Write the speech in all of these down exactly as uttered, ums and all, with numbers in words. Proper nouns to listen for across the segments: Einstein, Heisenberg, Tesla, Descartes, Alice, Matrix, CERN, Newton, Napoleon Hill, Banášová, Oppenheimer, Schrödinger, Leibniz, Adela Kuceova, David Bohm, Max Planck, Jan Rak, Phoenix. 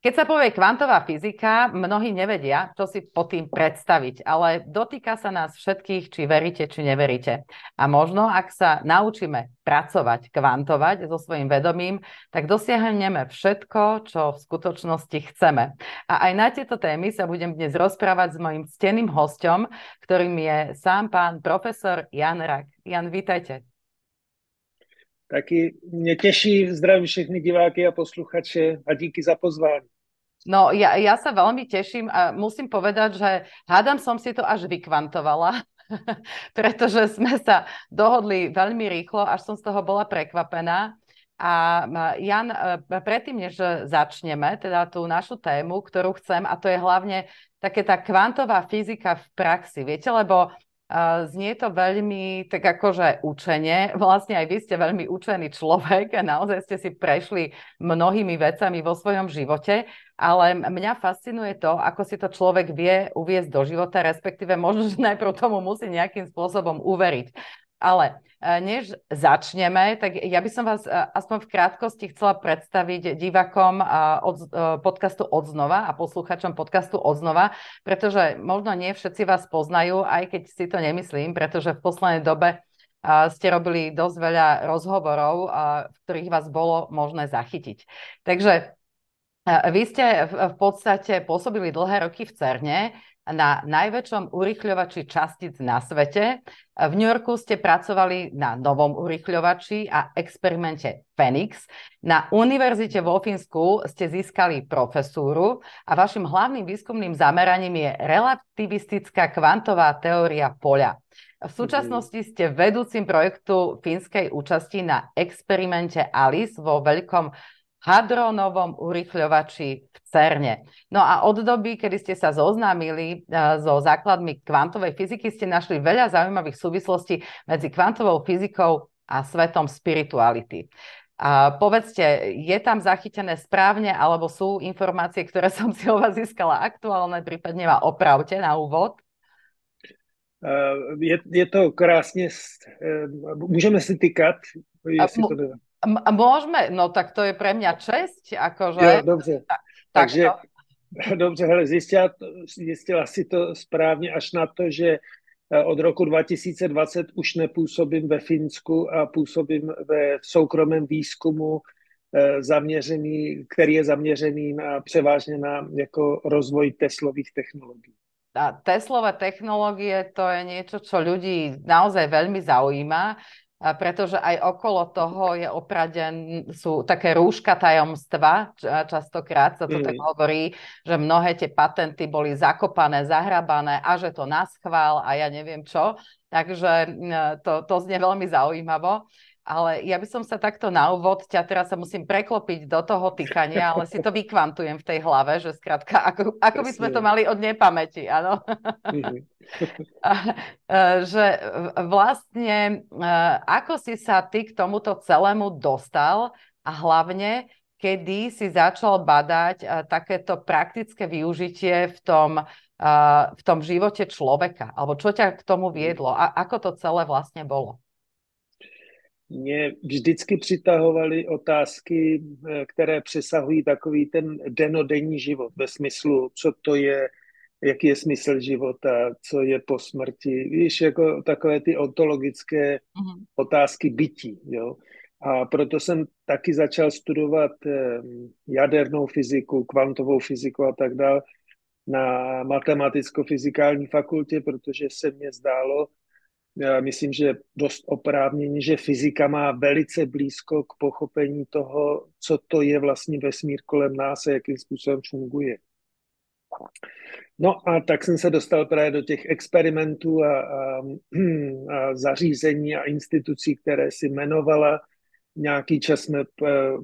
Keď sa povie kvantová fyzika, mnohí nevedia, čo si pod tým predstaviť, ale dotýka sa nás všetkých, či veríte, či neveríte. A možno, ak sa naučíme pracovať, kvantovať so svojím vedomím, tak dosiahneme všetko, čo v skutočnosti chceme. A aj na tieto témy sa budem dnes rozprávať s mojím ctenným hosťom, ktorým je sám pán profesor Jan Rak. Jan, vítajte. Taky mě těší, zdravím všechny diváky a posluchače a díky za pozvání. No, ja, ja sa veľmi teším a musím povedať, že hádam som si to až vykvantovala, pretože sme sa dohodli veľmi rýchlo, až som z toho bola prekvapená. A Jan, predtým, než začneme teda tú našu tému, ktorú chcem, a to je hlavne také tá kvantová fyzika v praxi, viete, lebo znie to veľmi tak akože učenie. Vlastne aj vy ste veľmi učený človek a naozaj ste si prešli mnohými vecami vo svojom živote, ale mňa fascinuje to, ako si to človek vie uviesť do života, respektíve možno, že najprv tomu musí nejakým spôsobom uveriť. Ale než začneme, tak ja by som vás aspoň v krátkosti chcela predstaviť divákom od, podcastu Odznova a posluchačom podcastu Odznova, pretože možno nie všetci vás poznajú, aj keď si to nemyslím, pretože v poslednej dobe ste robili dosť veľa rozhovorov, v ktorých vás bolo možné zachytiť. Takže vy ste v podstate pôsobili dlhé roky v CERNe, na najväčšom urýchľovači častíc na svete. V New Yorku ste pracovali na novom urýchľovači a experimente Phoenix. Na univerzite vo Fínsku ste získali profesúru a vašim hlavným výskumným zameraním je relativistická kvantová teória poľa. V súčasnosti ste vedúcim projektu fínskej účasti na experimente Alice vo veľkom hadrónovom urýchľovači v CERNe. No a od doby, kedy ste sa zoznámili so základmi kvantovej fyziky, ste našli veľa zaujímavých súvislostí medzi kvantovou fyzikou a svetom spirituality. A povedzte, je tam zachytené správne, alebo sú informácie, ktoré som si o vás získala aktuálne, prípadne ma opravte na úvod? Je, je to krásne, môžeme si týkať, jestli to neviem. Môžeme, no tak to je pre mňa česť, akože... Jo, dobře, tak, takže dobře, hele, zjistila, zjistila si to správně až na to, že od roku dva tisíce dvacet už nepůsobím ve Finsku a působím ve soukromém výzkumu, zaměřený, který je zaměřený na, převážně na jako rozvoj Teslových technologií. A Teslové technológie, to je niečo, čo ľudí naozaj veľmi zaujíma, pretože aj okolo toho je opraden, sú také rúška tajomstva, častokrát sa to mm. tak hovorí, že mnohé tie patenty boli zakopané, zahrabané a že to naschvál a ja neviem čo. Takže to, to znie veľmi zaujímavo. Ale ja by som sa takto na úvod, ťa teraz sa musím preklopiť do toho týkania, ale si to vykvantujem v tej hlave, že skrátka, ako, ako by sme to mali od nepamäti, áno. Mm-hmm. Že vlastne, ako si sa ty k tomuto celému dostal a hlavne, kedy si začal badať takéto praktické využitie v tom, v tom živote človeka, alebo čo ťa k tomu viedlo a ako to celé vlastne bolo? Mě vždycky přitahovaly otázky, které přesahují takový ten denodenní život ve smyslu, co to je, jaký je smysl života, co je po smrti. Víš, jako takové ty ontologické mm-hmm. otázky bytí. Jo? A proto jsem taky začal studovat jadernou fyziku, kvantovou fyziku a tak dále na matematicko-fyzikální fakultě, protože se mně zdálo, já myslím, že dost oprávněně, že fyzika má velice blízko k pochopení toho, co to je vlastně vesmír kolem nás a jakým způsobem funguje. No a tak jsem se dostal právě do těch experimentů a, a, a zařízení a institucí, které si jmenovala. Nějaký čas jsme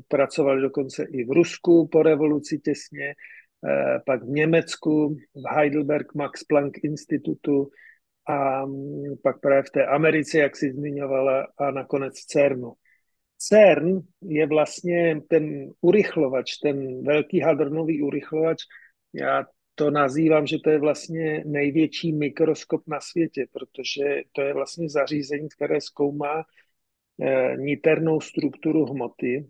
pracovali dokonce i v Rusku po revoluci těsně, pak v Německu, v Heidelberg Max Planck institutu, a pak právě v té Americe, jak jsi zmiňovala, a nakonec CERNu. CERN je vlastně ten urychlovač, ten velký hadronový urychlovač. Já to nazývám, že to je vlastně největší mikroskop na světě, protože to je vlastně zařízení, které zkoumá niternou strukturu hmoty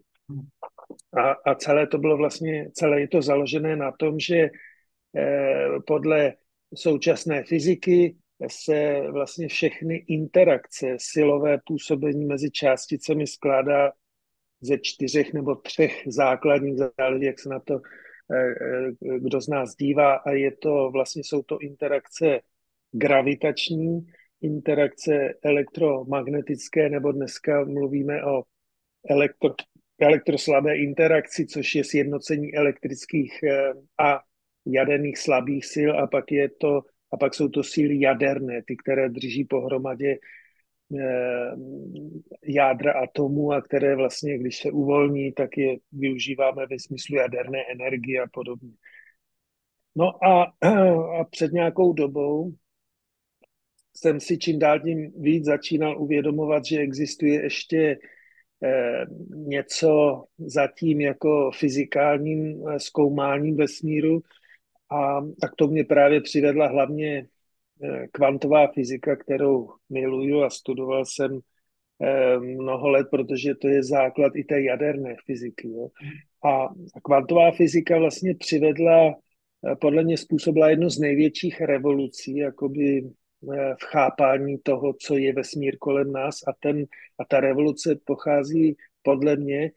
A, a celé to bylo vlastně, celé je to založené na tom, že eh, podle současné fyziky se vlastně všechny interakce, silové působení mezi částicemi skládá ze čtyřech nebo třech základních, záleží, jak se na to eh, kdo z nás dívá, a je to vlastně, jsou to interakce gravitační, interakce elektromagnetické, nebo dneska mluvíme o elektro, elektroslabé interakci, což je sjednocení elektrických a jaderných slabých sil, a pak, je to, a pak jsou to síly jaderné, ty, které drží pohromadě jádra atomů a které vlastně, když se uvolní, tak je využíváme ve smyslu jaderné energie a podobně. No a, a před nějakou dobou jsem si čím dál tím víc začínal uvědomovat, že existuje ještě eh, něco za tím jako fyzikálním zkoumáním vesmíru, a, a k tomu mě právě přivedla hlavně eh, kvantová fyzika, kterou miluju a studoval jsem eh, mnoho let, protože to je základ i té jaderné fyziky. Jo? A, a kvantová fyzika vlastně přivedla, podle mě způsobila jednu z největších revolucí, jakoby v chápání toho, co je vesmír kolem nás, a, ten, a ta revoluce pochází podle mě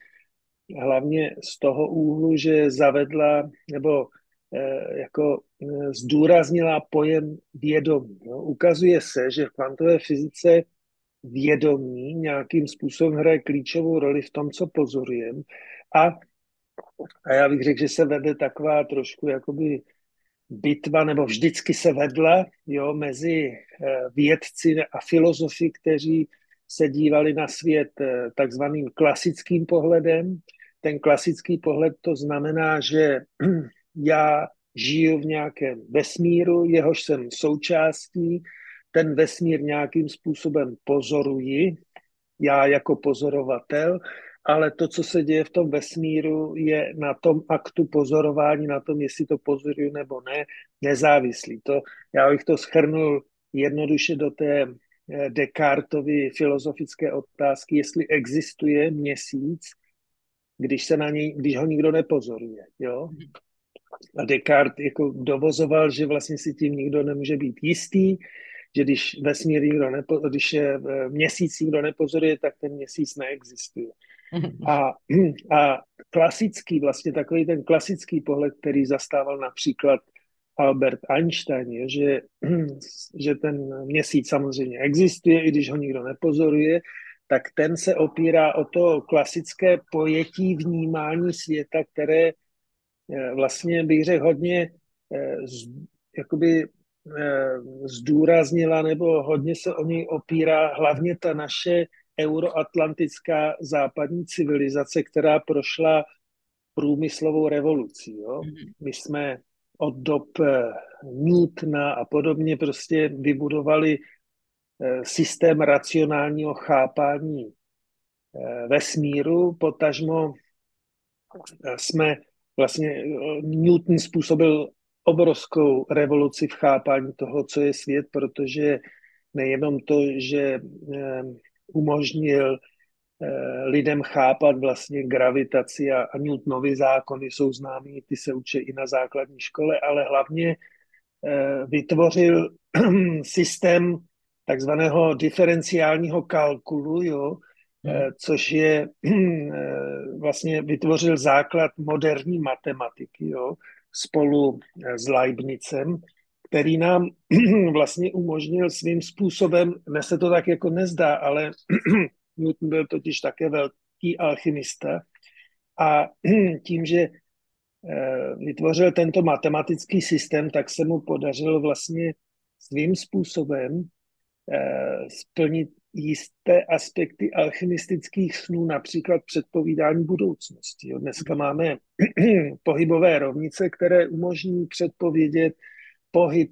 hlavně z toho úhlu, že zavedla nebo eh, jako eh, zdůraznila pojem vědomí. No. Ukazuje se, že v kvantové fyzice vědomí nějakým způsobem hraje klíčovou roli v tom, co pozorujeme, a, a já bych řekl, že se vede taková trošku jakoby bitva, nebo vždycky se vedla, jo, mezi vědci a filozofy, kteří se dívali na svět takzvaným klasickým pohledem. Ten klasický pohled, to znamená, že já žiju v nějakém vesmíru, jehož jsem součástí, ten vesmír nějakým způsobem pozoruji, já jako pozorovatel, ale to, co se děje v tom vesmíru, je na tom aktu pozorování, na tom, jestli to pozoruju nebo ne, nezávislý. To, já bych to shrnul jednoduše do té Descartovy filozofické otázky, jestli existuje měsíc, když, se na něj, když ho nikdo nepozoruje. Jo? A Descartes jako dovozoval, že vlastně si tím nikdo nemůže být jistý, že když, vesmír nikdo nepo, když měsíc nikdo nepozoruje, tak ten měsíc neexistuje. A, a klasický, vlastně takový ten klasický pohled, který zastával například Albert Einstein, je, že, že ten měsíc samozřejmě existuje, i když ho nikdo nepozoruje, tak ten se opírá o to klasické pojetí vnímání světa, které vlastně bych řekl hodně jakoby zdůraznila, nebo hodně se o něj opírá hlavně ta naše euroatlantická západní civilizace, která prošla průmyslovou revolucí. Jo? My jsme od dob Newtona a podobně prostě vybudovali systém racionálního chápání vesmíru, potažmo jsme vlastně, Newton způsobil obrovskou revoluci v chápání toho, co je svět, protože nejenom to, že umožnil lidem chápat vlastně gravitaci a, a Newtonovy zákony jsou známý, ty se učí i na základní škole, ale hlavně vytvořil systém takzvaného diferenciálního kalkulu, jo, hmm. což je vlastně vytvořil základ moderní matematiky, jo, spolu s Leibnizem, který nám vlastně umožnil svým způsobem, dnes se to tak jako nezdá, ale Newton byl totiž také velký alchymista, a tím, že vytvořil tento matematický systém, tak se mu podařilo vlastně svým způsobem splnit jisté aspekty alchymistických snů, například předpovídání budoucnosti. Dneska máme pohybové rovnice, které umožní předpovědět pohyb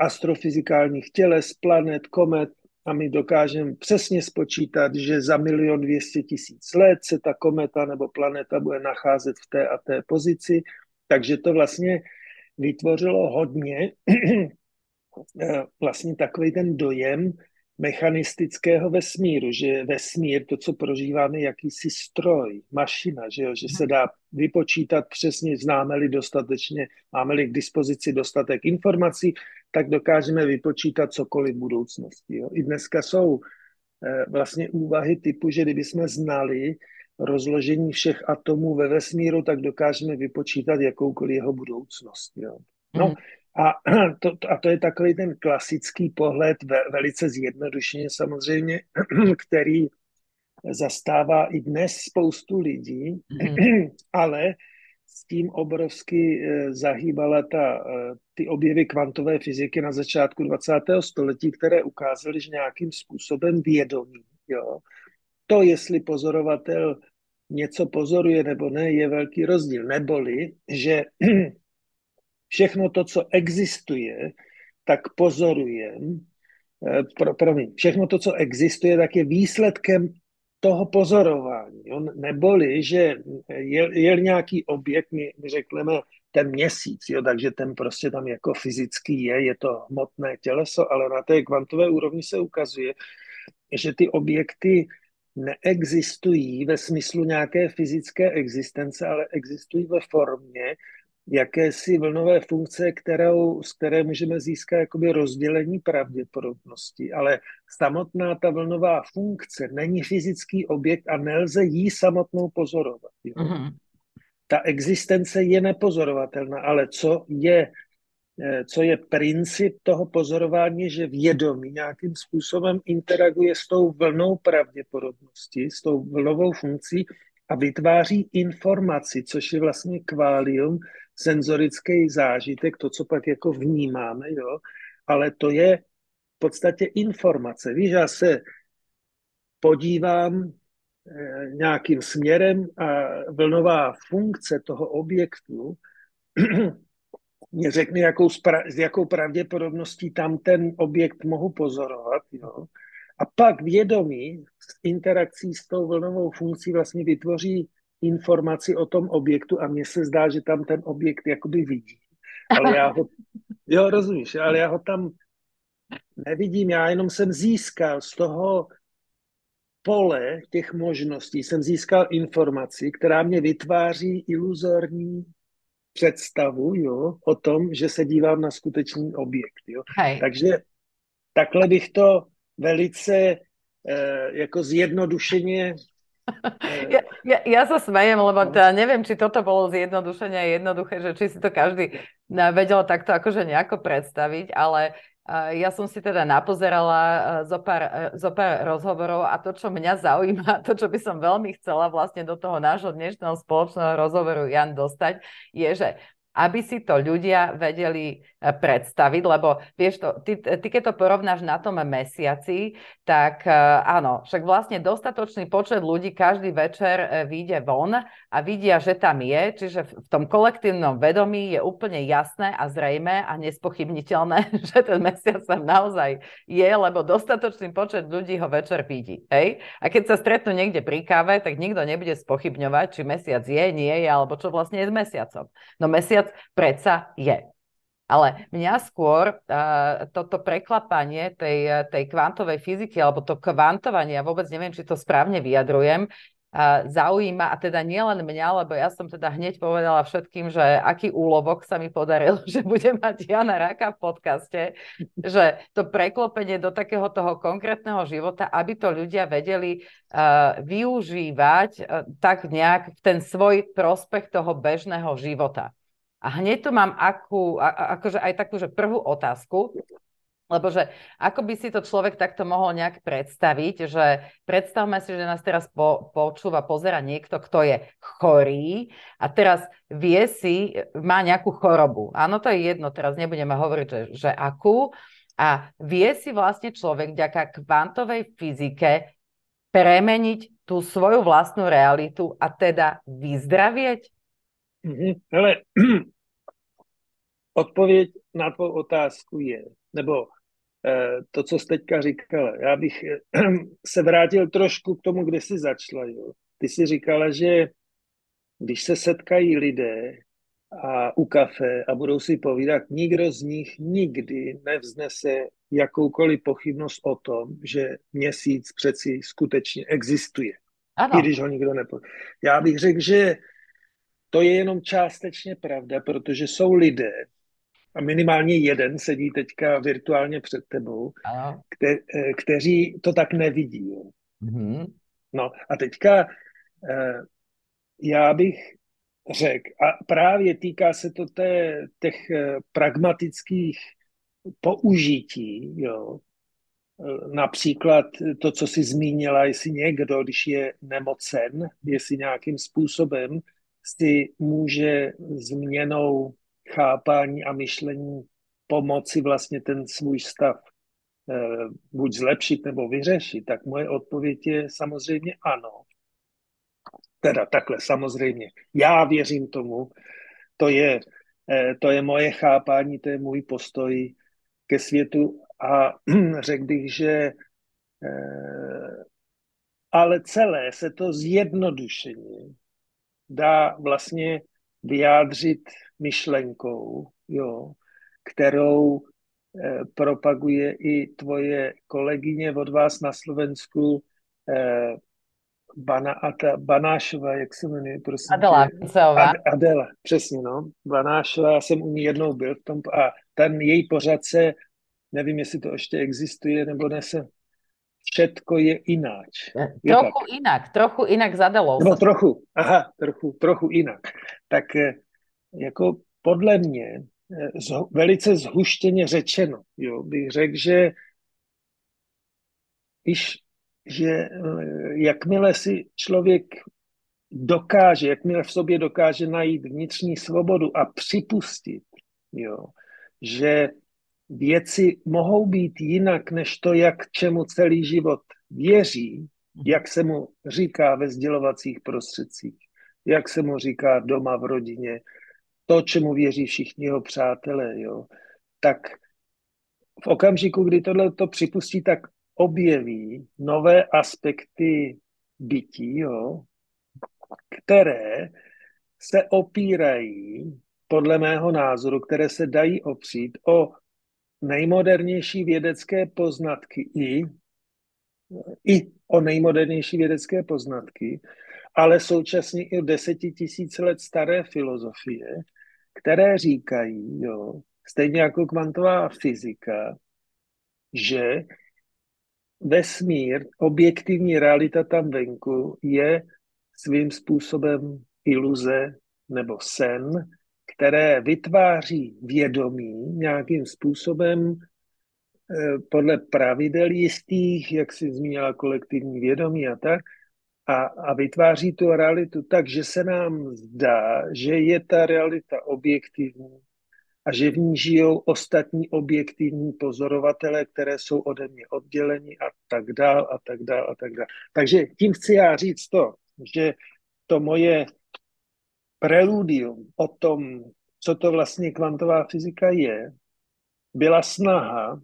astrofyzikálních těles, planet, komet, a my dokážeme přesně spočítat, že za milion dvěstě tisíc let se ta kometa nebo planeta bude nacházet v té a té pozici. Takže to vlastně vytvořilo hodně vlastně takový ten dojem mechanistického vesmíru, že vesmír, to, co prožíváme, je jakýsi stroj, mašina, že, jo? Že se dá vypočítat přesně, známe-li dostatečně, máme-li k dispozici dostatek informací, tak dokážeme vypočítat cokoliv v budoucnosti. Jo? I dneska jsou eh, vlastně úvahy typu, že kdybychom znali rozložení všech atomů ve vesmíru, tak dokážeme vypočítat jakoukoliv jeho budoucnost. Jo? No, a to, a to je takový ten klasický pohled, velice zjednodušeně samozřejmě, který zastává i dnes spoustu lidí, mm. ale s tím obrovsky zahýbala ta, ty objevy kvantové fyziky na začátku dvacátého století, které ukázaly, že nějakým způsobem vědomí. Jo. To, jestli pozorovatel něco pozoruje nebo ne, je velký rozdíl. Neboli, že všechno to, co existuje, tak pozorujem. Pro, promiň, všechno to, co existuje, tak je výsledkem toho pozorování. On neboli, že je, je nějaký objekt, my, my řekneme ten měsíc, jo, takže ten prostě tam jako fyzický je, je to hmotné těleso, ale na té kvantové úrovni se ukazuje, že ty objekty neexistují ve smyslu nějaké fyzické existence, ale existují ve formě jakési vlnové funkce, kterou, z které můžeme získat jakoby rozdělení pravděpodobnosti. Ale samotná ta vlnová funkce není fyzický objekt a nelze jí samotnou pozorovat. Mm-hmm. Ta existence je nepozorovatelná, ale co je, co je princip toho pozorování, že vědomí nějakým způsobem interaguje s tou vlnou pravděpodobnosti, s tou vlnovou funkcí a vytváří informaci, což je vlastně kválium, senzorický zážitek, to, co pak jako vnímáme, jo, ale to je v podstatě informace. Víš, já se podívám e, nějakým směrem a vlnová funkce toho objektu mě řekne, jakou, spra- jakou pravděpodobností tam ten objekt mohu pozorovat, jo. A pak vědomí s interakcí s tou vlnovou funkcí vlastně vytvoří informaci o tom objektu a mně se zdá, že tam ten objekt jakoby vidí. Ale já ho, jo, rozumíš, ale já ho tam nevidím, já jenom jsem získal z toho pole těch možností, jsem získal informaci, která mě vytváří iluzorní představu, jo, o tom, že se dívám na skutečný objekt, jo. Hej. Takže takhle bych to velice eh, jako zjednodušeně. Ja, ja, ja sa smejem, lebo teda neviem, či toto bolo zjednodušenie jednoduché, že či si to každý vedel takto akože nejako predstaviť, ale uh, ja som si teda napozerala uh, zo pár, uh, zo pár rozhovorov a to, čo mňa zaujíma, to, čo by som veľmi chcela vlastne do toho nášho dnešného spoločného rozhovoru, Jan, dostať, je, že aby si to ľudia vedeli predstaviť, lebo vieš to, ty, ty keď to porovnáš na tom mesiaci, tak áno, však vlastne dostatočný počet ľudí každý večer vyjde von a vidia, že tam je, čiže v tom kolektívnom vedomí je úplne jasné a zrejmé a nespochybniteľné, že ten mesiac tam naozaj je, lebo dostatočný počet ľudí ho večer vidí. Hej? A keď sa stretnú niekde pri káve, tak nikto nebude spochybňovať, či mesiac je, nie je, alebo čo vlastne je s mesiacom. No mesiac predsa je. Ale mňa skôr uh, toto preklapanie tej, tej kvantovej fyziky alebo to kvantovanie, ja vôbec neviem, či to správne vyjadrujem, uh, zaujíma, a teda nielen mňa, lebo ja som teda hneď povedala všetkým, že aký úlovok sa mi podaril, že budem mať Jana Raka v podcaste, že to preklopenie do takého toho konkrétneho života, aby to ľudia vedeli uh, využívať uh, tak nejak ten svoj prospech toho bežného života. A hneď tu mám akú, akože aj takú, že prvú otázku, lebo že ako by si to človek takto mohol nejak predstaviť, že predstavme si, že nás teraz po, počúva, pozera niekto, kto je chorý a teraz vie si, má nejakú chorobu. Áno, to je jedno, teraz nebudeme hovoriť, že, že akú. A vie si vlastne človek vďaka kvantovej fyzike premeniť tú svoju vlastnú realitu a teda vyzdravieť? Mhm, hele, odpověď na tvou otázku je, nebo to, co jsi teďka říkala, já bych se vrátil trošku k tomu, kde jsi začala. Jo? Ty jsi říkala, že když se setkají lidé a u kafe a budou si povídat, nikdo z nich nikdy nevznese jakoukoliv pochybnost o tom, že měsíc přeci skutečně existuje. Ano. I když ho nikdo nepoví. Já bych řekl, že to je jenom částečně pravda, protože jsou lidé, a minimálně jeden sedí teďka virtuálně před tebou, kte, kteří to tak nevidí. Mm-hmm. No a teďka eh, já bych řekl, a právě týká se to té, těch eh, pragmatických použití, jo. Například to, co jsi zmínila, jestli někdo, když je nemocen, jestli nějakým způsobem si může změnou chápání a myšlení pomoci vlastně ten svůj stav eh, buď zlepšit nebo vyřešit, tak moje odpověď je samozřejmě ano. Teda takhle, samozřejmě. Já věřím tomu, to je, eh, to je moje chápání, to je můj postoj ke světu a řekl bych, že eh, ale celé se to zjednodušení dá vlastně vyjádřit myšlenkou, jo, kterou eh, propaguje i tvoje kolegyně od vás na Slovensku, eh, Bana, Banášová, jak se jmenuje, prosím. Adela Kuceova. Ad, Adela, přesně, no. Banášová, já jsem u ní jednou byl v tom, a ten její pořadce, nevím, jestli to ještě existuje, nebo ne, se všetko je ináč. Je trochu tak. inak, trochu inak za Adelou. No trochu, aha, trochu, trochu inak. Tak jako podle mě, zho, velice zhuštěně řečeno, jo, bych řekl, že když že jakmile si člověk dokáže, jakmile v sobě dokáže najít vnitřní svobodu a připustit, jo, že věci mohou být jinak, než to, jak čemu celý život věří, jak se mu říká ve sdělovacích prostředcích, jak se mu říká doma v rodině, to, čemu věří všichni jeho přátelé, jo, tak v okamžiku, kdy tohle to připustí, tak objeví nové aspekty bytí, jo, které se opírají, podle mého názoru, které se dají opřít o nejmodernější vědecké poznatky i, i o nejmodernější vědecké poznatky, ale současně i o desetitisíc let staré filozofie, které říkají, jo, stejně jako kvantová fyzika, že vesmír, objektivní realita tam venku je svým způsobem iluze nebo sen, které vytváří vědomí nějakým způsobem podle pravidel jistých, jak si zmínila, kolektivní vědomí a tak, a, a vytváří tu realitu tak, že se nám zdá, že je ta realita objektivní a že v ní žijou ostatní objektivní pozorovatelé, které jsou ode mě odděleni a tak dál, a tak dál, a tak dál. Takže tím chci já říct to, že to moje preludium o tom, co to vlastně kvantová fyzika je, byla snaha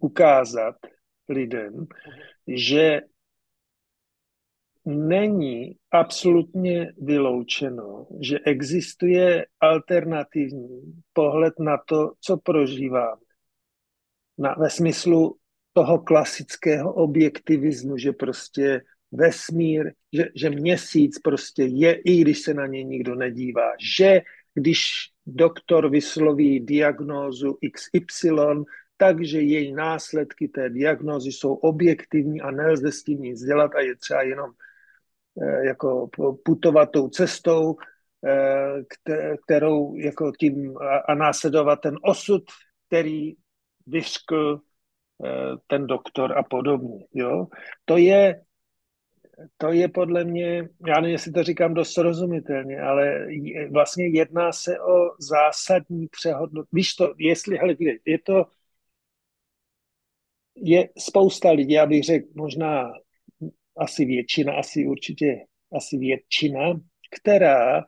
ukázat lidem, že není absolutně vyloučeno, že existuje alternativní pohled na to, co prožíváme. Na, ve smyslu toho klasického objektivismu, že prostě vesmír, že, že měsíc prostě je, i když se na něj nikdo nedívá. Že když doktor vysloví diagnózu iks ypsilon, takže její následky té diagnózy jsou objektivní a nelze s tím nic dělat a je třeba jenom jako putovat tou cestou, kterou jako tím a následovat ten osud, který vyřkl ten doktor a podobně. Jo? To je, to je podle mě, já nevím, jestli to říkám dost srozumitelně, ale vlastně jedná se o zásadní přehodnot. Víš to, jestli, hele, je to, je spousta lidí, já bych řekl, možná asi většina, asi určitě asi většina, která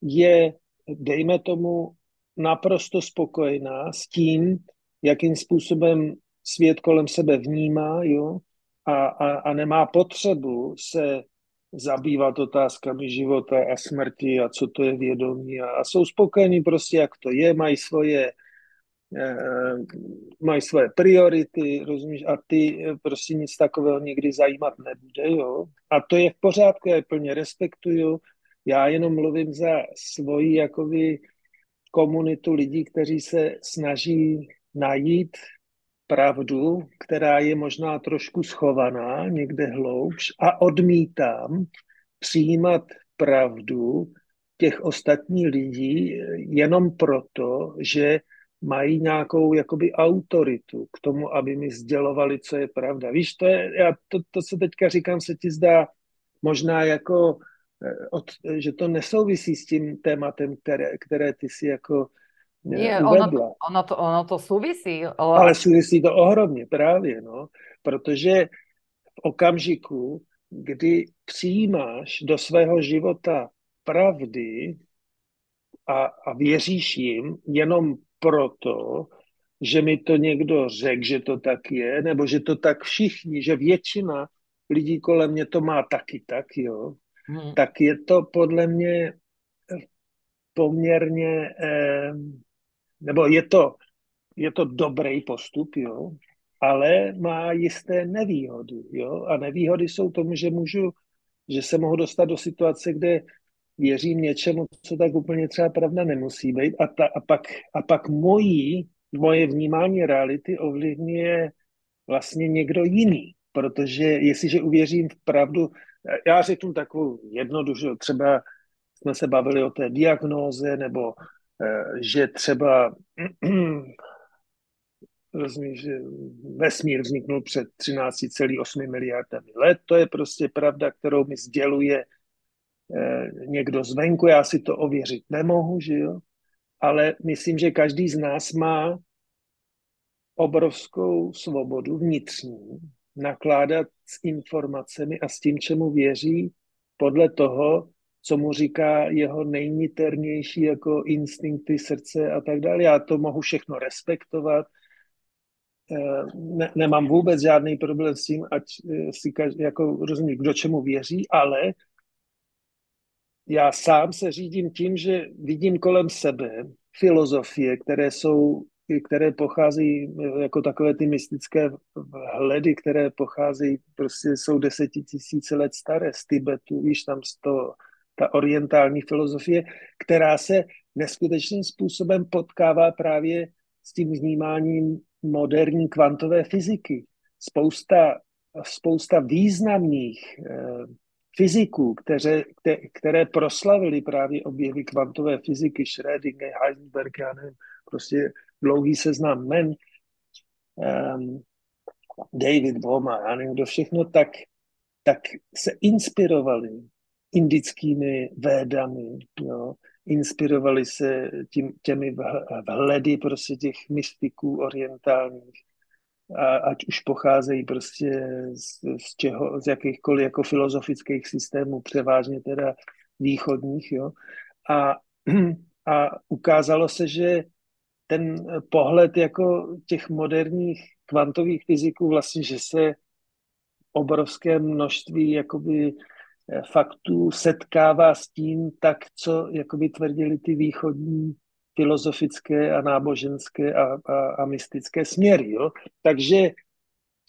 je, dejme tomu, naprosto spokojená s tím, jakým způsobem svět kolem sebe vnímá, jo, a, a, a nemá potřebu se zabývat otázkami života a smrti a co to je vědomí a, a jsou spokojení prostě, jak to je, mají svoje mají svoje priority, rozumíš, a ty prostě nic takového nikdy zajímat nebude, jo. A to je v pořádku, já je plně respektuju, já jenom mluvím za svoji jakoby komunitu lidí, kteří se snaží najít pravdu, která je možná trošku schovaná, někde hloubš, a odmítám přijímat pravdu těch ostatních lidí jenom proto, že mají nějakou jakoby autoritu k tomu, aby mi sdělovali, co je pravda. Víš, to je, já to, to co teďka říkám, se ti zdá možná jako, od, že to nesouvisí s tím tématem, které, které ty si jako Nie, uvedla. Ono, ono, to, ono to souvisí. Ale... ale souvisí to ohromně právě, no, protože v okamžiku, kdy přijímáš do svého života pravdy a, a věříš jim jenom proto, že mi to někdo řekl, že to tak je, nebo že to tak všichni, že většina lidí kolem mě to má taky tak, jo, hmm. tak je to podle mě poměrně, eh, nebo je to, je to dobrý postup, jo, ale má jisté nevýhody, jo, a nevýhody jsou tomu, že můžu, že se mohu dostat do situace, kde věřím něčemu, co tak úplně třeba pravda nemusí být. A, ta, a pak, a pak mojí, moje vnímání reality ovlivňuje vlastně někdo jiný. Protože jestliže uvěřím v pravdu, já řeknu takovou jednoduše, třeba jsme se bavili o té diagnóze, nebo že třeba rozumíš, že vesmír vzniknul před třináct celá osm miliardami let. To je prostě pravda, kterou mi sděluje někdo zvenku, já si to ověřit nemohu, že jo? Ale myslím, že každý z nás má obrovskou svobodu vnitřní nakládat s informacemi a s tím, čemu věří, podle toho, co mu říká jeho nejniternější jako instinkty, srdce a tak dále. Já to mohu všechno respektovat. Ne, nemám vůbec žádný problém s tím, ať si každý, jako rozumí, kdo čemu věří, ale já sám se řídím tím, že vidím kolem sebe filozofie, které jsou, které pocházejí jako takové ty mystické vhledy, které pocházejí, prostě jsou desetitisíce let staré z Tibetu, víš, tam to, ta orientální filozofie, která se neskutečným způsobem potkává právě s tím vnímáním moderní kvantové fyziky. Spousta, spousta významných fyziků, které, které proslavili právě objevy kvantové fyziky, Schrödinger, Heisenberg, já nevím, prostě dlouhý seznam men, um, David Bohm, já nevím, kdo všechno, tak, tak se inspirovali indickými védami, jo, inspirovali se tím, těmi vhledy prostě těch mystiků orientálních, a ať už pocházejí prostě z, z, čeho, z jakýchkoliv jako filozofických systémů, převážně teda východních, jo. A, a ukázalo se, že ten pohled jako těch moderních kvantových fyziků vlastně, že se obrovské množství jakoby faktů setkává s tím tak, co jakoby tvrdili ty východní filozofické a náboženské a, a, a mystické směry, jo. Takže...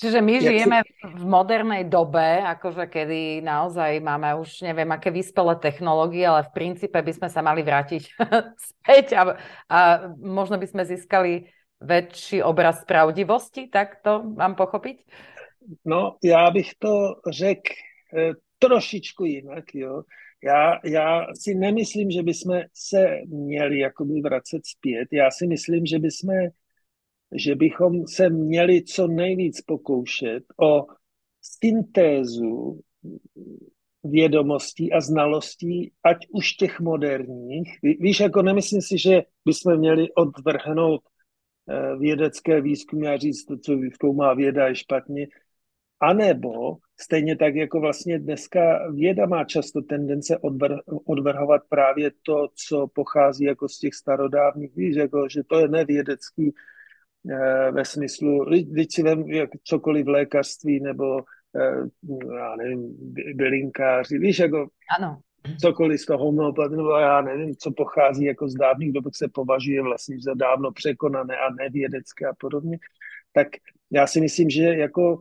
Čiže my žijeme si... v modernej dobe, akože kedy naozaj máme už neviem, aké vyspelé technológie, ale v princípe by sme sa mali vrátiť späť a, a možno by sme získali väčší obraz pravdivosti, tak to mám pochopiť? No, já bych to řekl eh, trošičku jinak, jo. Já, já si nemyslím, že bychom se měli jakoby vracet zpět. Já si myslím, že, bychom, že bychom se měli co nejvíc pokoušet o syntézu vědomostí a znalostí, ať už těch moderních. Víš, jako nemyslím si, že bychom měli odvrhnout vědecké výzkumy a říct to, co zkoumá věda, je špatně. A nebo stejně tak, jako vlastně dneska věda má často tendence odbr- odvrhovat právě to, co pochází jako z těch starodávných, víš, jako, že to je nevědecký e, ve smyslu, když si vem jak, cokoliv v lékařství, nebo e, já nevím, bylinkáři, víš, jako, ano. cokoliv z toho homeopatinu, já nevím, co pochází jako z dávných dob, se považuje vlastně za dávno překonané a nevědecké a podobně, tak já si myslím, že jako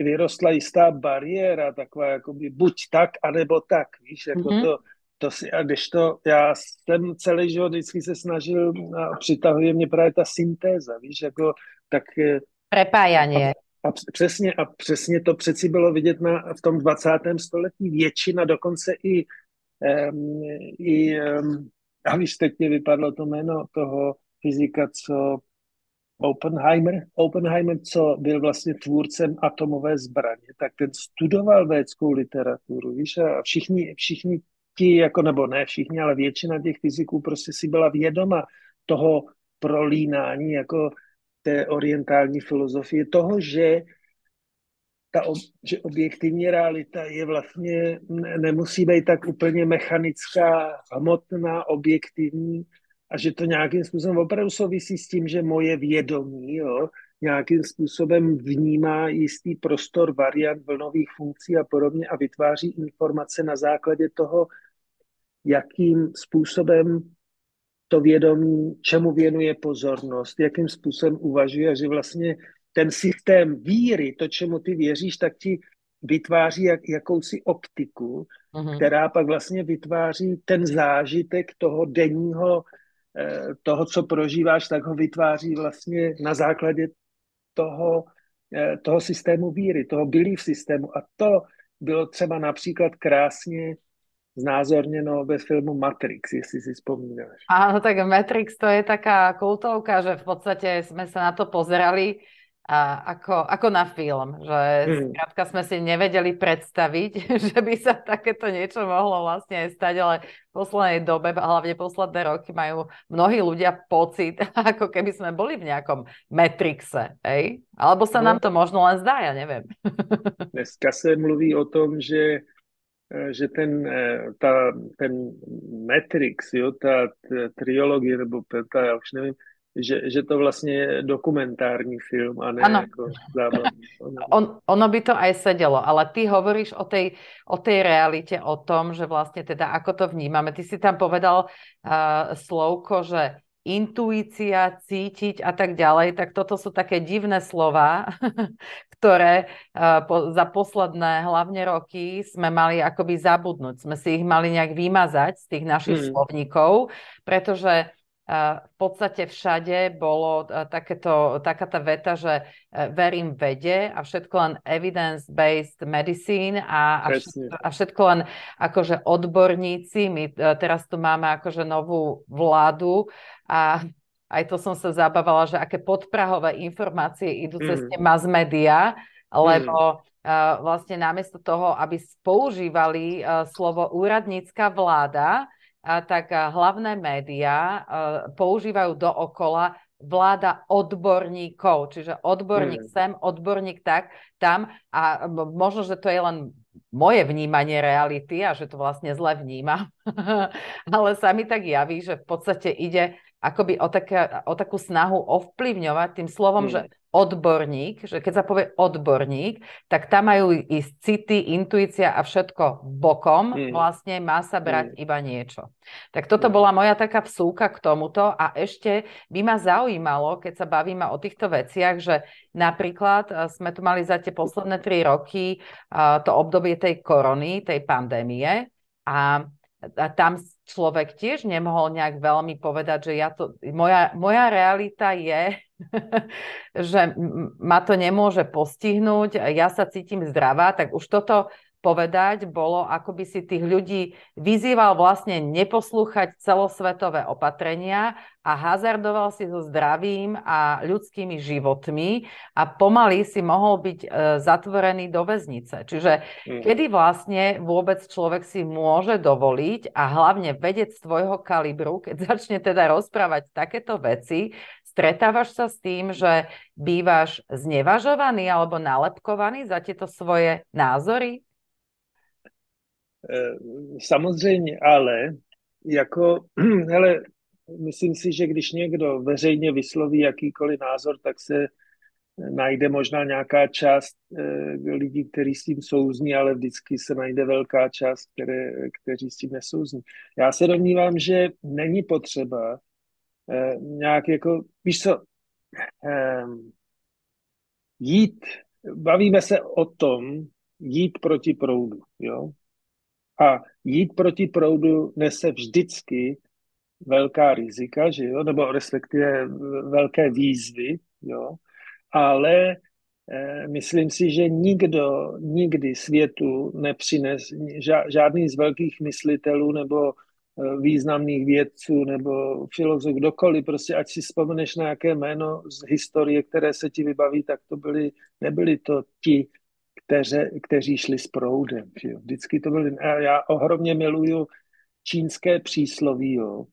vyrostla jistá bariéra, taková jakoby buď tak, anebo tak, víš, jako mm-hmm. to, to si, a když to, já jsem celý život vždycky se snažil a přitahuje mě právě ta syntéza, víš, jako tak... Prepájanie. A, a přesně, a přesně to přeci bylo vidět na, v tom dvacátém století většina, dokonce i, um, i um, a víš, teď mě vypadlo to jméno toho fyzika, co Oppenheimer, Oppenheimer, co byl vlastně tvůrcem atomové zbraně, tak ten studoval vědeckou literaturu, víš, a všichni, všichni ti, jako, nebo ne všichni, ale většina těch fyziků prostě si byla vědoma toho prolínání, jako té orientální filozofie, toho, že ta, že objektivní realita je vlastně, nemusí být tak úplně mechanická, hmotná, objektivní, a že to nějakým způsobem opravdu souvisí s tím, že moje vědomí, jo, nějakým způsobem vnímá jistý prostor variant vlnových funkcí a podobně a vytváří informace na základě toho, jakým způsobem to vědomí, čemu věnuje pozornost, jakým způsobem uvažuje, že vlastně ten systém víry, to, čemu ty věříš, tak ti vytváří jak, jakousi optiku, mm-hmm. která pak vlastně vytváří ten zážitek toho denního, toho, co prožíváš, tak ho vytváří vlastně na základě toho, toho systému víry, toho belief systému. A to bylo třeba například krásně znázorněno ve filmu Matrix, jestli si spomínáš. Áno, tak Matrix, to je taká kultovka, že v podstate sme sa na to pozerali a ako, ako na film, že hmm. skrátka sme si nevedeli predstaviť, že by sa takéto niečo mohlo vlastne aj stať, ale v poslednej dobe, hlavne posledné roky, majú mnohí ľudia pocit, ako keby sme boli v nejakom Matrixe, hej? Alebo sa no. nám to možno len zdá, ja neviem. Dneska sa mluví o tom, že, že ten, tá, ten Matrix, jo, tá triológia, alebo tá, ja už neviem, Že, že to vlastne je dokumentárny film a ne ano. ako zábavný. On, ono by to aj sedelo, ale ty hovoríš o tej, o tej realite, o tom, že vlastne teda ako to vnímame. Ty si tam povedal uh, slovko, že intuícia, cítiť a tak ďalej, tak toto sú také divné slová, ktoré uh, po, za posledné hlavne roky sme mali akoby zabudnúť. Sme si ich mali nejak vymazať z tých našich hmm. slovníkov, pretože v podstate všade bolo takéto, taká tá veta, že verím vede a všetko len evidence-based medicine a, a, všetko, a všetko len akože odborníci. My teraz tu máme akože novú vládu a aj to som sa zabávala, že aké podprahové informácie idú mm. cez tie mass media, lebo mm. uh, vlastne namiesto toho, aby používali uh, slovo úradnícka vláda, a tak hlavné médiá používajú dookola vláda odborníkov. Čiže odborník hmm. sem, odborník tak, tam. A možno, že to je len moje vnímanie reality a že to vlastne zle vnímam. Ale sa mi tak javí, že v podstate ide akoby o, také, o takú snahu ovplyvňovať tým slovom, hmm. že odborník, že keď sa povie odborník, tak tam majú ísť city, intuícia a všetko bokom, hmm. vlastne má sa brať hmm. iba niečo. Tak toto hmm. bola moja taká vsúka k tomuto a ešte by ma zaujímalo, keď sa bavíme o týchto veciach, že napríklad sme tu mali za tie posledné tri roky to obdobie tej korony, tej pandémie a A tam človek tiež nemohol nejak veľmi povedať, že ja to, moja, moja realita je, že ma to nemôže postihnúť, ja sa cítim zdravá, tak už toto povedať bolo, ako by si tých ľudí vyzýval vlastne neposlúchať celosvetové opatrenia a hazardoval si so zdravím a ľudskými životmi a pomaly si mohol byť e, zatvorený do väznice. Čiže mm. kedy vlastne vôbec človek si môže dovoliť a hlavne vedieť svojho kalibru, keď začne teda rozprávať takéto veci, stretávaš sa s tým, že bývaš znevažovaný alebo nalepkovaný za tieto svoje názory? Samozřejmě, ale jako, hele, myslím si, že když někdo veřejně vysloví jakýkoliv názor, tak se Najde možná nějaká část lidí, kteří s tím souzní, ale vždycky se najde velká část, které, kteří s tím nesouzní. Já se domnívám, že není potřeba nějak jako, víš co, jít, bavíme se o tom, jít proti proudu, jo? A jít proti proudu nese vždycky velká rizika, že jo? Nebo respektive velké výzvy, jo? Ale e, myslím si, že nikdo nikdy světu nepřines, ža, žádný z velkých myslitelů nebo e, významných vědců nebo filozof, kdokoliv, prostě ať si vzpomeneš na jaké jméno z historie, které se ti vybaví, tak to byli, nebyli to ti, kteře, kteří šli s proudem. Jo. Vždycky to byli, a já ohromně miluju čínské přísloví, jo,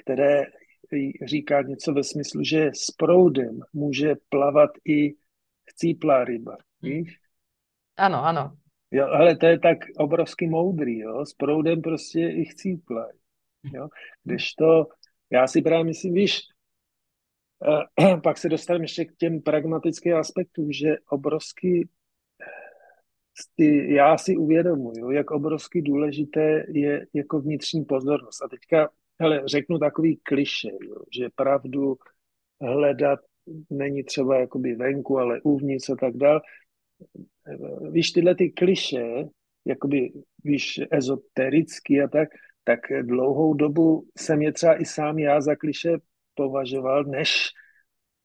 které říká něco ve smyslu, že s proudem může plavat i chcíplá ryba. Víš? Ano, ano. Jo, ale to je tak obrovsky moudrý, jo? S proudem prostě i chcíplá. Jo? Když to, já si právě myslím, víš, eh, pak se dostaneme ještě k těm pragmatickým aspektům, že obrovsky, ty, já si uvědomuju, jak obrovsky důležité je jako vnitřní pozornost. A teďka hele, řeknu takový kliše, že pravdu hledat není třeba jakoby venku, ale uvnitř a tak dál. Víš, tyhle ty kliše, jakoby, víš, ezoterický a tak, tak dlouhou dobu jsem je třeba i sám já za kliše považoval, než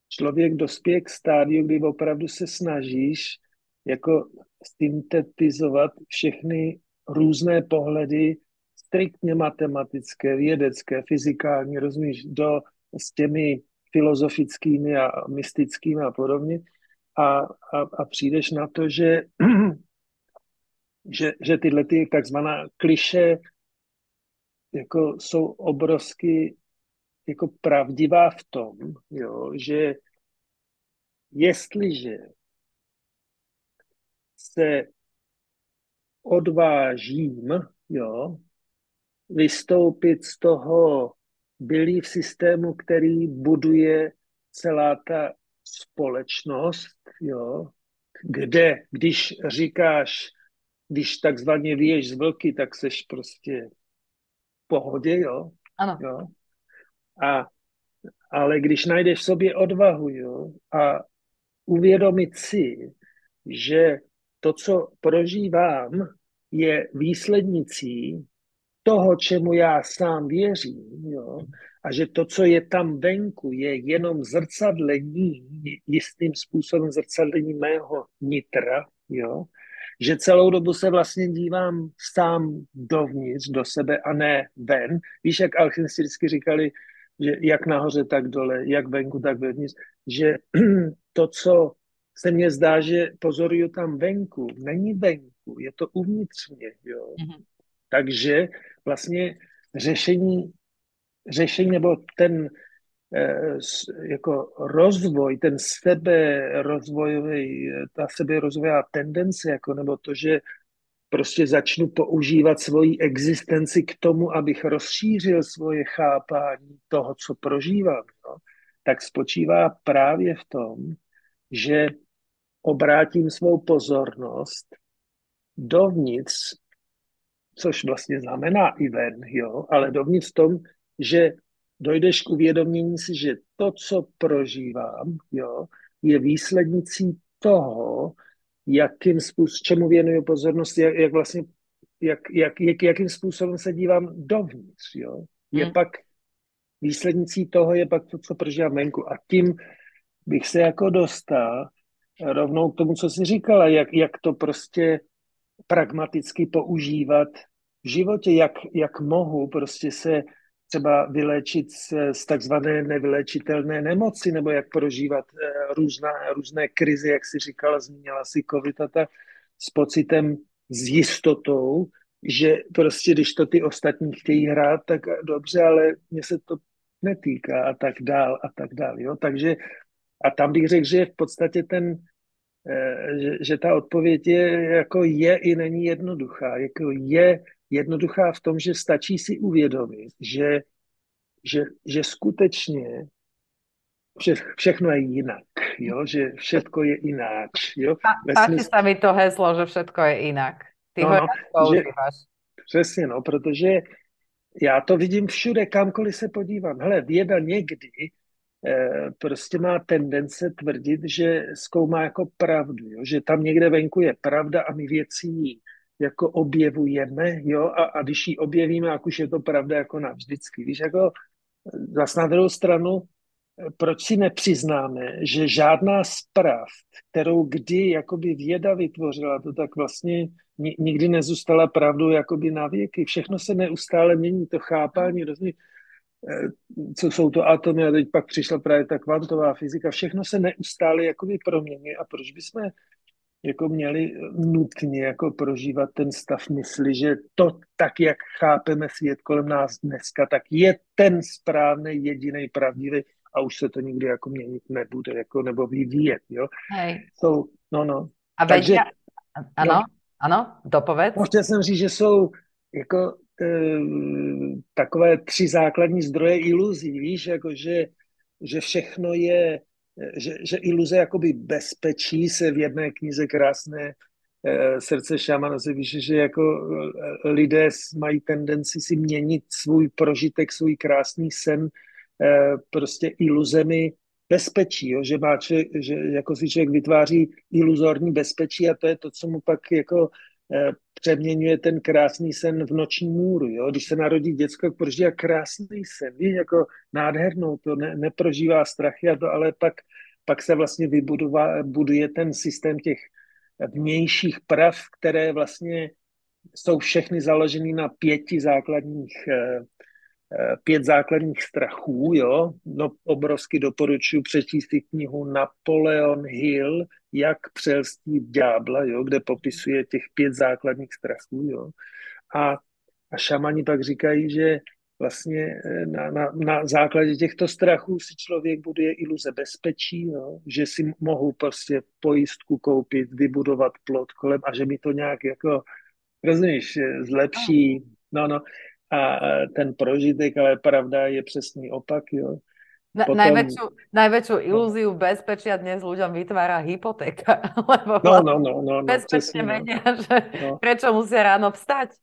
člověk dospěje k stádiu, kdy opravdu se snažíš jako syntetizovat všechny různé pohledy striktně matematické, vědecké, fyzikální, rozumíš, do, s těmi filozofickými a mystickými a podobně. A, a, a přijdeš na to, že, že, že tyhle ty takzvaná kliše jako jsou obrovsky jako pravdivá v tom, jo, že jestliže se odvážím, jo, vystoupit z toho belief systému, který buduje celá ta společnost, jo, kde, když říkáš, když takzvaně vyješ z vlky, tak seš prostě v pohodě, jo. Ano. Jo. A, ale když najdeš v sobě odvahu, jo, a uvědomit si, že to, co prožívám, je výslednicí toho, čemu já sám věřím, jo? A že to, co je tam venku, je jenom zrcadlení, jistým způsobem zrcadlení mého nitra, jo? Že celou dobu se vlastně dívám sám dovnitř, do sebe a ne ven. Víš, jak alchymisti vždycky říkali, že jak nahoře, tak dole, jak venku, tak vevnitř, že to, co se mně zdá, že pozoruju tam venku, není venku, je to uvnitř mě, jo? Mm-hmm. Takže vlastně řešení, řešení nebo ten eh, jako rozvoj, ten seberozvojový, ta seberozvojová tendence, jako, nebo to, že prostě začnu používat svoji existenci k tomu, abych rozšířil svoje chápání toho, co prožívám, no, tak spočívá právě v tom, že obrátím svou pozornost dovnitř, což vlastně znamená i ven, jo, ale dovnitř v tom, že dojdeš k uvědomění si, že to, co prožívám, jo, je výslednicí toho, jakým způsobem, čemu věnuju pozornost, jak, jak vlastně, jak, jak, jak, jakým způsobem se dívám dovnitř, jo. Je hmm. pak výslednicí toho, je pak to, co prožívám venku. A tím bych se jako dostal rovnou k tomu, co jsi říkala, jak, jak to prostě pragmaticky používat v životě, jak, jak mohu prostě se třeba vyléčit z, z takzvané nevyléčitelné nemoci, nebo jak prožívat různá, různé krize, jak jsi říkala, zmínila si COVID a tak, s pocitem, s jistotou, že prostě když to ty ostatní chtějí hrát, tak dobře, ale mě se to netýká a tak dál a tak dál, jo, takže a tam bych řekl, že je v podstatě ten Že, že ta odpověď je, jako je i není jednoduchá. Jako je jednoduchá v tom, že stačí si uvědomit, že, že, že skutečně vše, všechno je jinak, jo? Že všetko je ináč. Jo? Páči sa mi to heslo, že všetko je inak. Ty no, ho rád používaš. Přesně, no, protože já to vidím všude, kamkoliv se podívám. Hele, věda někdy eh, prostě má tendence tvrdit, že zkoumá jako pravdu, jo? Že tam někde venku je pravda a my věcí jako objevujeme, jo, a, a když ji objevíme, jak už je to pravda jako navždycky. Víš, jako zase na druhou stranu, proč si nepřiznáme, že žádná zpráv, kterou kdy jakoby věda vytvořila, to tak vlastně nikdy nezůstala pravdou jakoby na věky. Všechno se neustále mění, to chápání, rozumí, co jsou to atomy a teď pak přišla právě ta kvantová fyzika, všechno se neustále jakoby promění a proč bychom jako měli nutně jako prožívat ten stav mysli, že to tak, jak chápeme svět kolem nás dneska, tak je ten správný, jediný, pravdivý a už se to nikdy jako měnit nebude, jako, nebo vyvíjet, jo. Hej. So, no, no. A takže, veďa... Ano, no, ano, dopověď. Chtěl jsem říct, že jsou jako e, takové tři základní zdroje iluzí, víš, jako, že, že všechno je Že, že iluze jakoby bezpečí se v jedné knize krásné e, srdce šamana se píše, že jako lidé mají tendenci si měnit svůj prožitek, svůj krásný sen e, prostě iluzemi bezpečí, jo? Že, má, že, že jako si člověk vytváří iluzorní bezpečí a to je to, co mu pak jako e, přeměňuje ten krásný sen v noční můru, jo? Když se narodí děcko, prožívá krásný sen, víš, jako nádhernou, to ne, neprožívá strachy a to, ale pak, pak se vlastně vybuduje buduje ten systém těch vnějších prav, které vlastně jsou všechny založeny na pěti základních, pět základních strachů, jo? No, obrovsky doporučuji přečíst knihu Napoleon Hill, Jak přelstít ďábla, jo, kde popisuje těch pět základních strachů. Jo. A, a šamani pak říkají, že vlastně na, na, na základě těchto strachů si člověk buduje iluze bezpečí, jo, že si mohu prostě pojistku koupit, vybudovat plot kolem a že mi to nějak jako, rozumíš, zlepší, no, no, a ten prožitek, ale pravda je přesný opak, jo. Na, potom... najväčšiu, najväčšiu ilúziu bezpečia dnes ľuďom vytvára hypotéka, lebo no, no, no, no, bezpečne vedia, no. Že no. Prečo musia ráno vstať.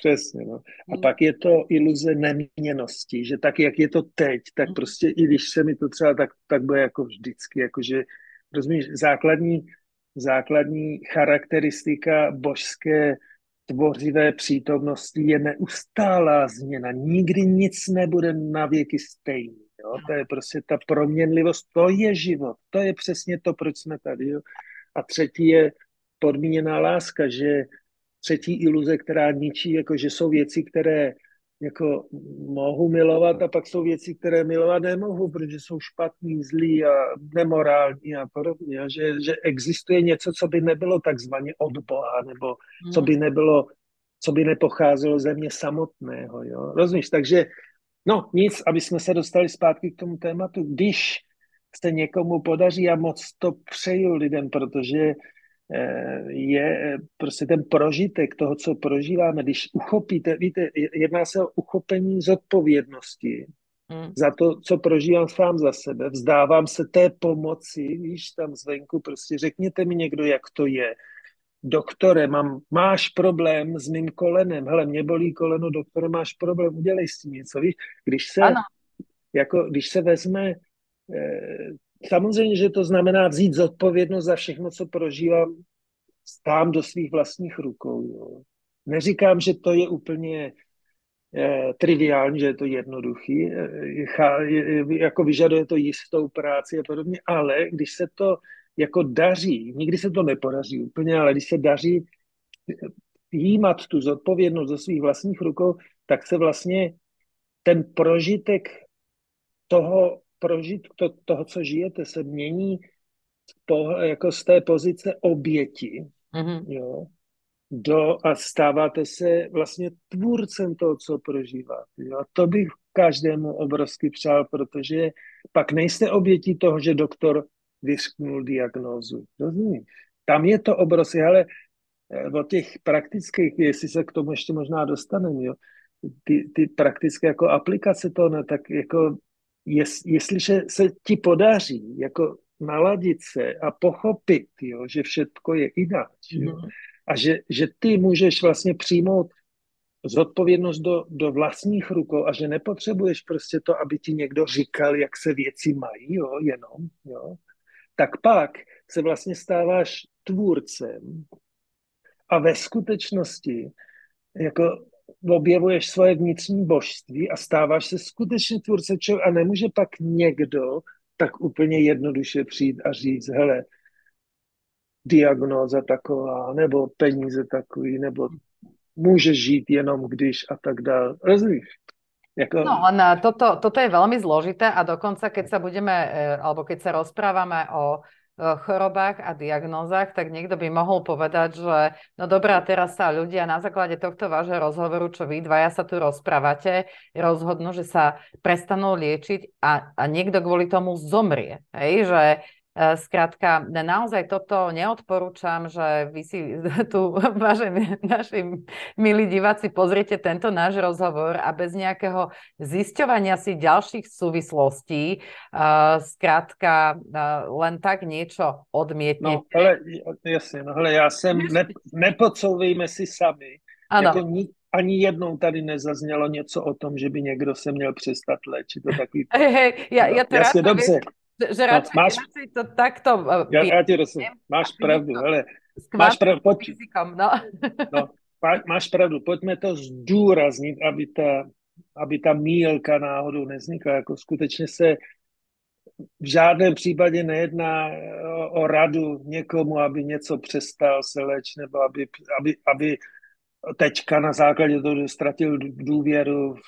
Přesně, no. A pak je to iluze neměnnosti, že tak, jak je to teď, tak prostě i když se mi to třeba, tak, tak bude jako vždycky, jakože, rozumíš, základní, základní charakteristika božské tvořivé přítomnosti je neustálá změna, nikdy nic nebude navěky stejný. Jo, to je prostě ta proměnlivost, to je život, to je přesně to, proč jsme tady. Jo. A třetí je podmíněná láska, že třetí iluze, která ničí, jako že jsou věci, které jako mohu milovat a pak jsou věci, které milovat nemohu, protože jsou špatný, zlý a nemorální a podobně. Jo. Že, že existuje něco, co by nebylo takzvaně od Boha, nebo co by nebylo, co by nepocházelo ze mě samotného. Jo. Rozumíš? Takže no nic, aby jsme se dostali zpátky k tomu tématu. Když se někomu podaří, a moc to přeju lidem, protože je prostě ten prožitek toho, co prožíváme, když uchopíte, víte, jedná se o uchopení zodpovědnosti mm. za to, co prožívám sám za sebe, vzdávám se té pomoci, víš, tam zvenku, prostě řekněte mi někdo, jak to je. Doktore, mám, máš problém s mým kolenem, hele, mě bolí koleno, doktore, máš problém, udělej s tím něco, víš, když se, jako, když se vezme, eh, samozřejmě, že to znamená vzít zodpovědnost za všechno, co prožívám, stám do svých vlastních rukou, jo. Neříkám, že to je úplně eh, triviální, že je to jednoduchý, eh, chá, eh, jako vyžaduje to jistou práci a podobně, ale když se to jako daří, nikdy se to nepodaří úplně, ale když se daří jímat tu zodpovědnost do svých vlastních rukou, tak se vlastně ten prožitek toho, prožitku, to, toho, co žijete, se mění po, jako z té pozice oběti, mm-hmm. jo, do, a stáváte se vlastně tvůrcem toho, co prožíváte. Jo. A to bych každému obrovsky přál, protože pak nejste obětí toho, že doktor vysknul diagnózu. Rozumím. Tam je to obrovské, ale o těch praktických, jestli se k tomu ještě možná dostaneme, jo, ty, ty praktické jako aplikace toho, no, tak jako jest, jestliže se ti podaří jako naladit se a pochopit, jo, že všetko je ináč, jo, a že, že ty můžeš vlastně přijmout zodpovědnost do, do vlastních rukou a že nepotřebuješ prostě to, aby ti někdo říkal, jak se věci mají, jo, jenom, jo, tak pak se vlastně stáváš tvůrcem a ve skutečnosti jako objevuješ svoje vnitřní božství a stáváš se skutečně tvůrcem a nemůže pak někdo tak úplně jednoduše přijít a říct, hele, diagnóza taková, nebo peníze takový, nebo môže žiť jenom když a tak dále. Rozumíš? Jako... No, no toto, toto je veľmi zložité a dokonca, keď sa budeme, alebo keď sa rozprávame o chorobách a diagnózach, tak niekto by mohol povedať, že no dobrá, teraz sa ľudia na základe tohto vášho rozhovoru, čo vy dvaja sa tu rozprávate, rozhodnú, že sa prestanú liečiť a, a niekto kvôli tomu zomrie. Hej, že skrátka, naozaj toto neodporúčam, že vy si tu, vážení naši milí diváci, pozriete tento náš rozhovor a bez nejakého zisťovania si ďalších súvislostí, skrátka, len tak niečo odmietnete. No, ale jasne, no, hele, ja sem, ne, nepodsouvejme si sami. Ano. Ani jednou tady nezaznělo něco o tom, že by někdo se měl přestat léčit. To takový... Hej, hej, ja, ja to jasne, rád, dobře. Že rád, no, máš, rád to takto... Ja, ja ti rozumiem, máš pravdu, ale... Máš pravdu, poď, fyzikom, no. no, máš pravdu, poďme to zdôrazniť, aby tá, aby tá mílka náhodou nevznikla. Jako skutečne se v žádném případě nejedná o, o radu někomu, aby něco přestal se léčit, nebo aby, aby, aby teďka na základě toho ztratil důvěru v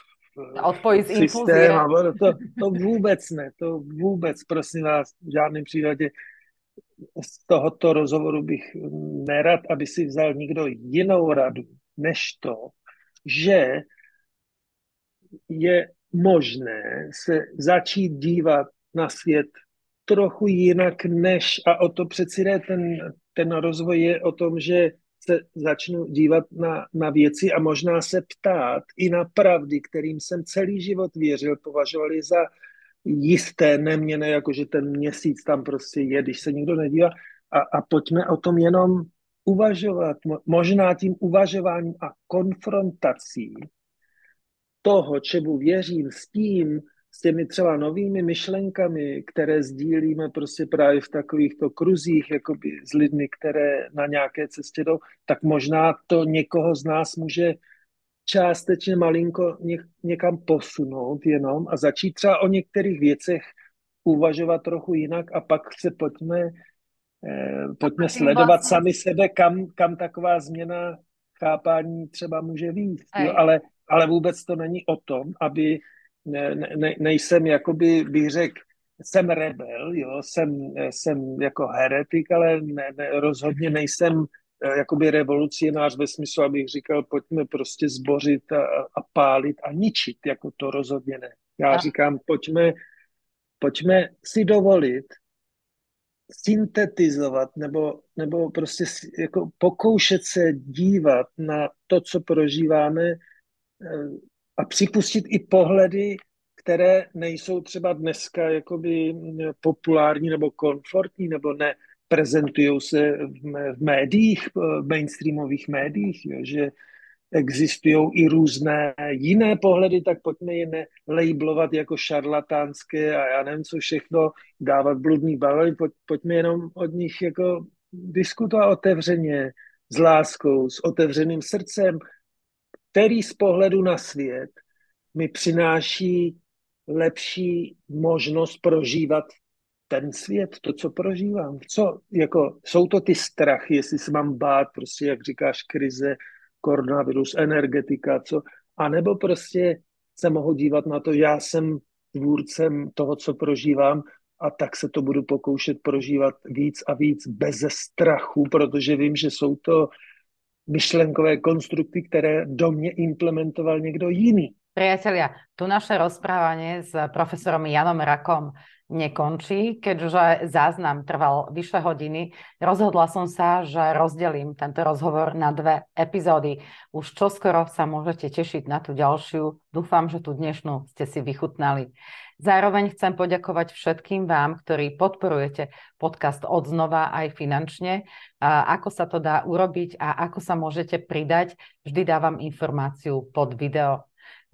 odpojí z inklúzie. To, to vôbec ne, to vôbec, prosím vás, v žiadnym prípade z tohoto rozhovoru bych nerad, aby si vzal nikdo jinou radu, než to, že je možné se začít dívat na svět trochu jinak než, a o to přeci ne, ten, ten rozvoj je o tom, že se začnu dívat na, na věci a možná se ptát i na pravdy, kterým jsem celý život věřil, považoval je za jisté, neměné, jako že ten měsíc tam prostě je, když se nikdo nedívá. A, a pojďme o tom jenom uvažovat. Možná tím uvažováním a konfrontací toho, čemu věřím, s tím, s těmi třeba novými myšlenkami, které sdílíme prostě právě v takovýchto kruzích jakoby s lidmi, které na nějaké cestě jdou, tak možná to někoho z nás může částečně malinko někam posunout jenom a začít třeba o některých věcech uvažovat trochu jinak a pak se pojďme, eh, pojďme sledovat sami sebe, kam, kam taková změna chápání třeba může výjít. Ale, ale vůbec to není o tom, aby Ne, ne, nejsem, jakoby bych řekl, jsem rebel, jo, jsem, jsem jako heretik, ale ne, ne, rozhodně nejsem jakoby revolucionář ve smyslu, abych říkal, pojďme prostě zbořit a, a pálit a ničit, jako to rozhodně ne. Já a. říkám, pojďme, pojďme si dovolit syntetizovat nebo, nebo prostě jako pokoušet se dívat na to, co prožíváme, a připustit i pohledy, které nejsou třeba dneska jakoby populární nebo komfortní, nebo neprezentují se v médiích, v mainstreamových médiích, jo, že existují i různé jiné pohledy, tak pojďme je nelejblovat jako šarlatánské a já nevím co všechno, dávat bludný balony, poj, pojďme jenom od nich jako diskutovat otevřeně, s láskou, s otevřeným srdcem, který z pohledu na svět mi přináší lepší možnost prožívat ten svět, to, co prožívám. Co, jako, jsou to ty strachy, jestli se mám bát, prostě, jak říkáš, krize, koronavirus, energetika, co, anebo prostě se mohu dívat na to, já jsem tvůrcem toho, co prožívám a tak se to budu pokoušet prožívat víc a víc beze strachu, protože vím, že jsou to myšlenkové konstrukty, které do mě implementoval někdo jiný. Priatelia, tu naše rozprávanie s profesorom Janom Rakom nekončí, keďže záznam trval vyššie hodiny. Rozhodla som sa, že rozdelím tento rozhovor na dve epizódy. Už čoskoro sa môžete tešiť na tú ďalšiu. Dúfam, že tú dnešnú ste si vychutnali. Zároveň chcem poďakovať všetkým vám, ktorí podporujete podcast odznova aj finančne. A ako sa to dá urobiť a ako sa môžete pridať, vždy dávam informáciu pod video.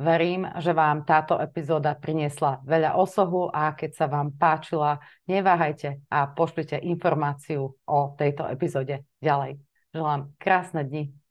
Verím, že vám táto epizóda priniesla veľa osohu a keď sa vám páčila, neváhajte a pošlite informáciu o tejto epizóde ďalej. Želám krásne dni.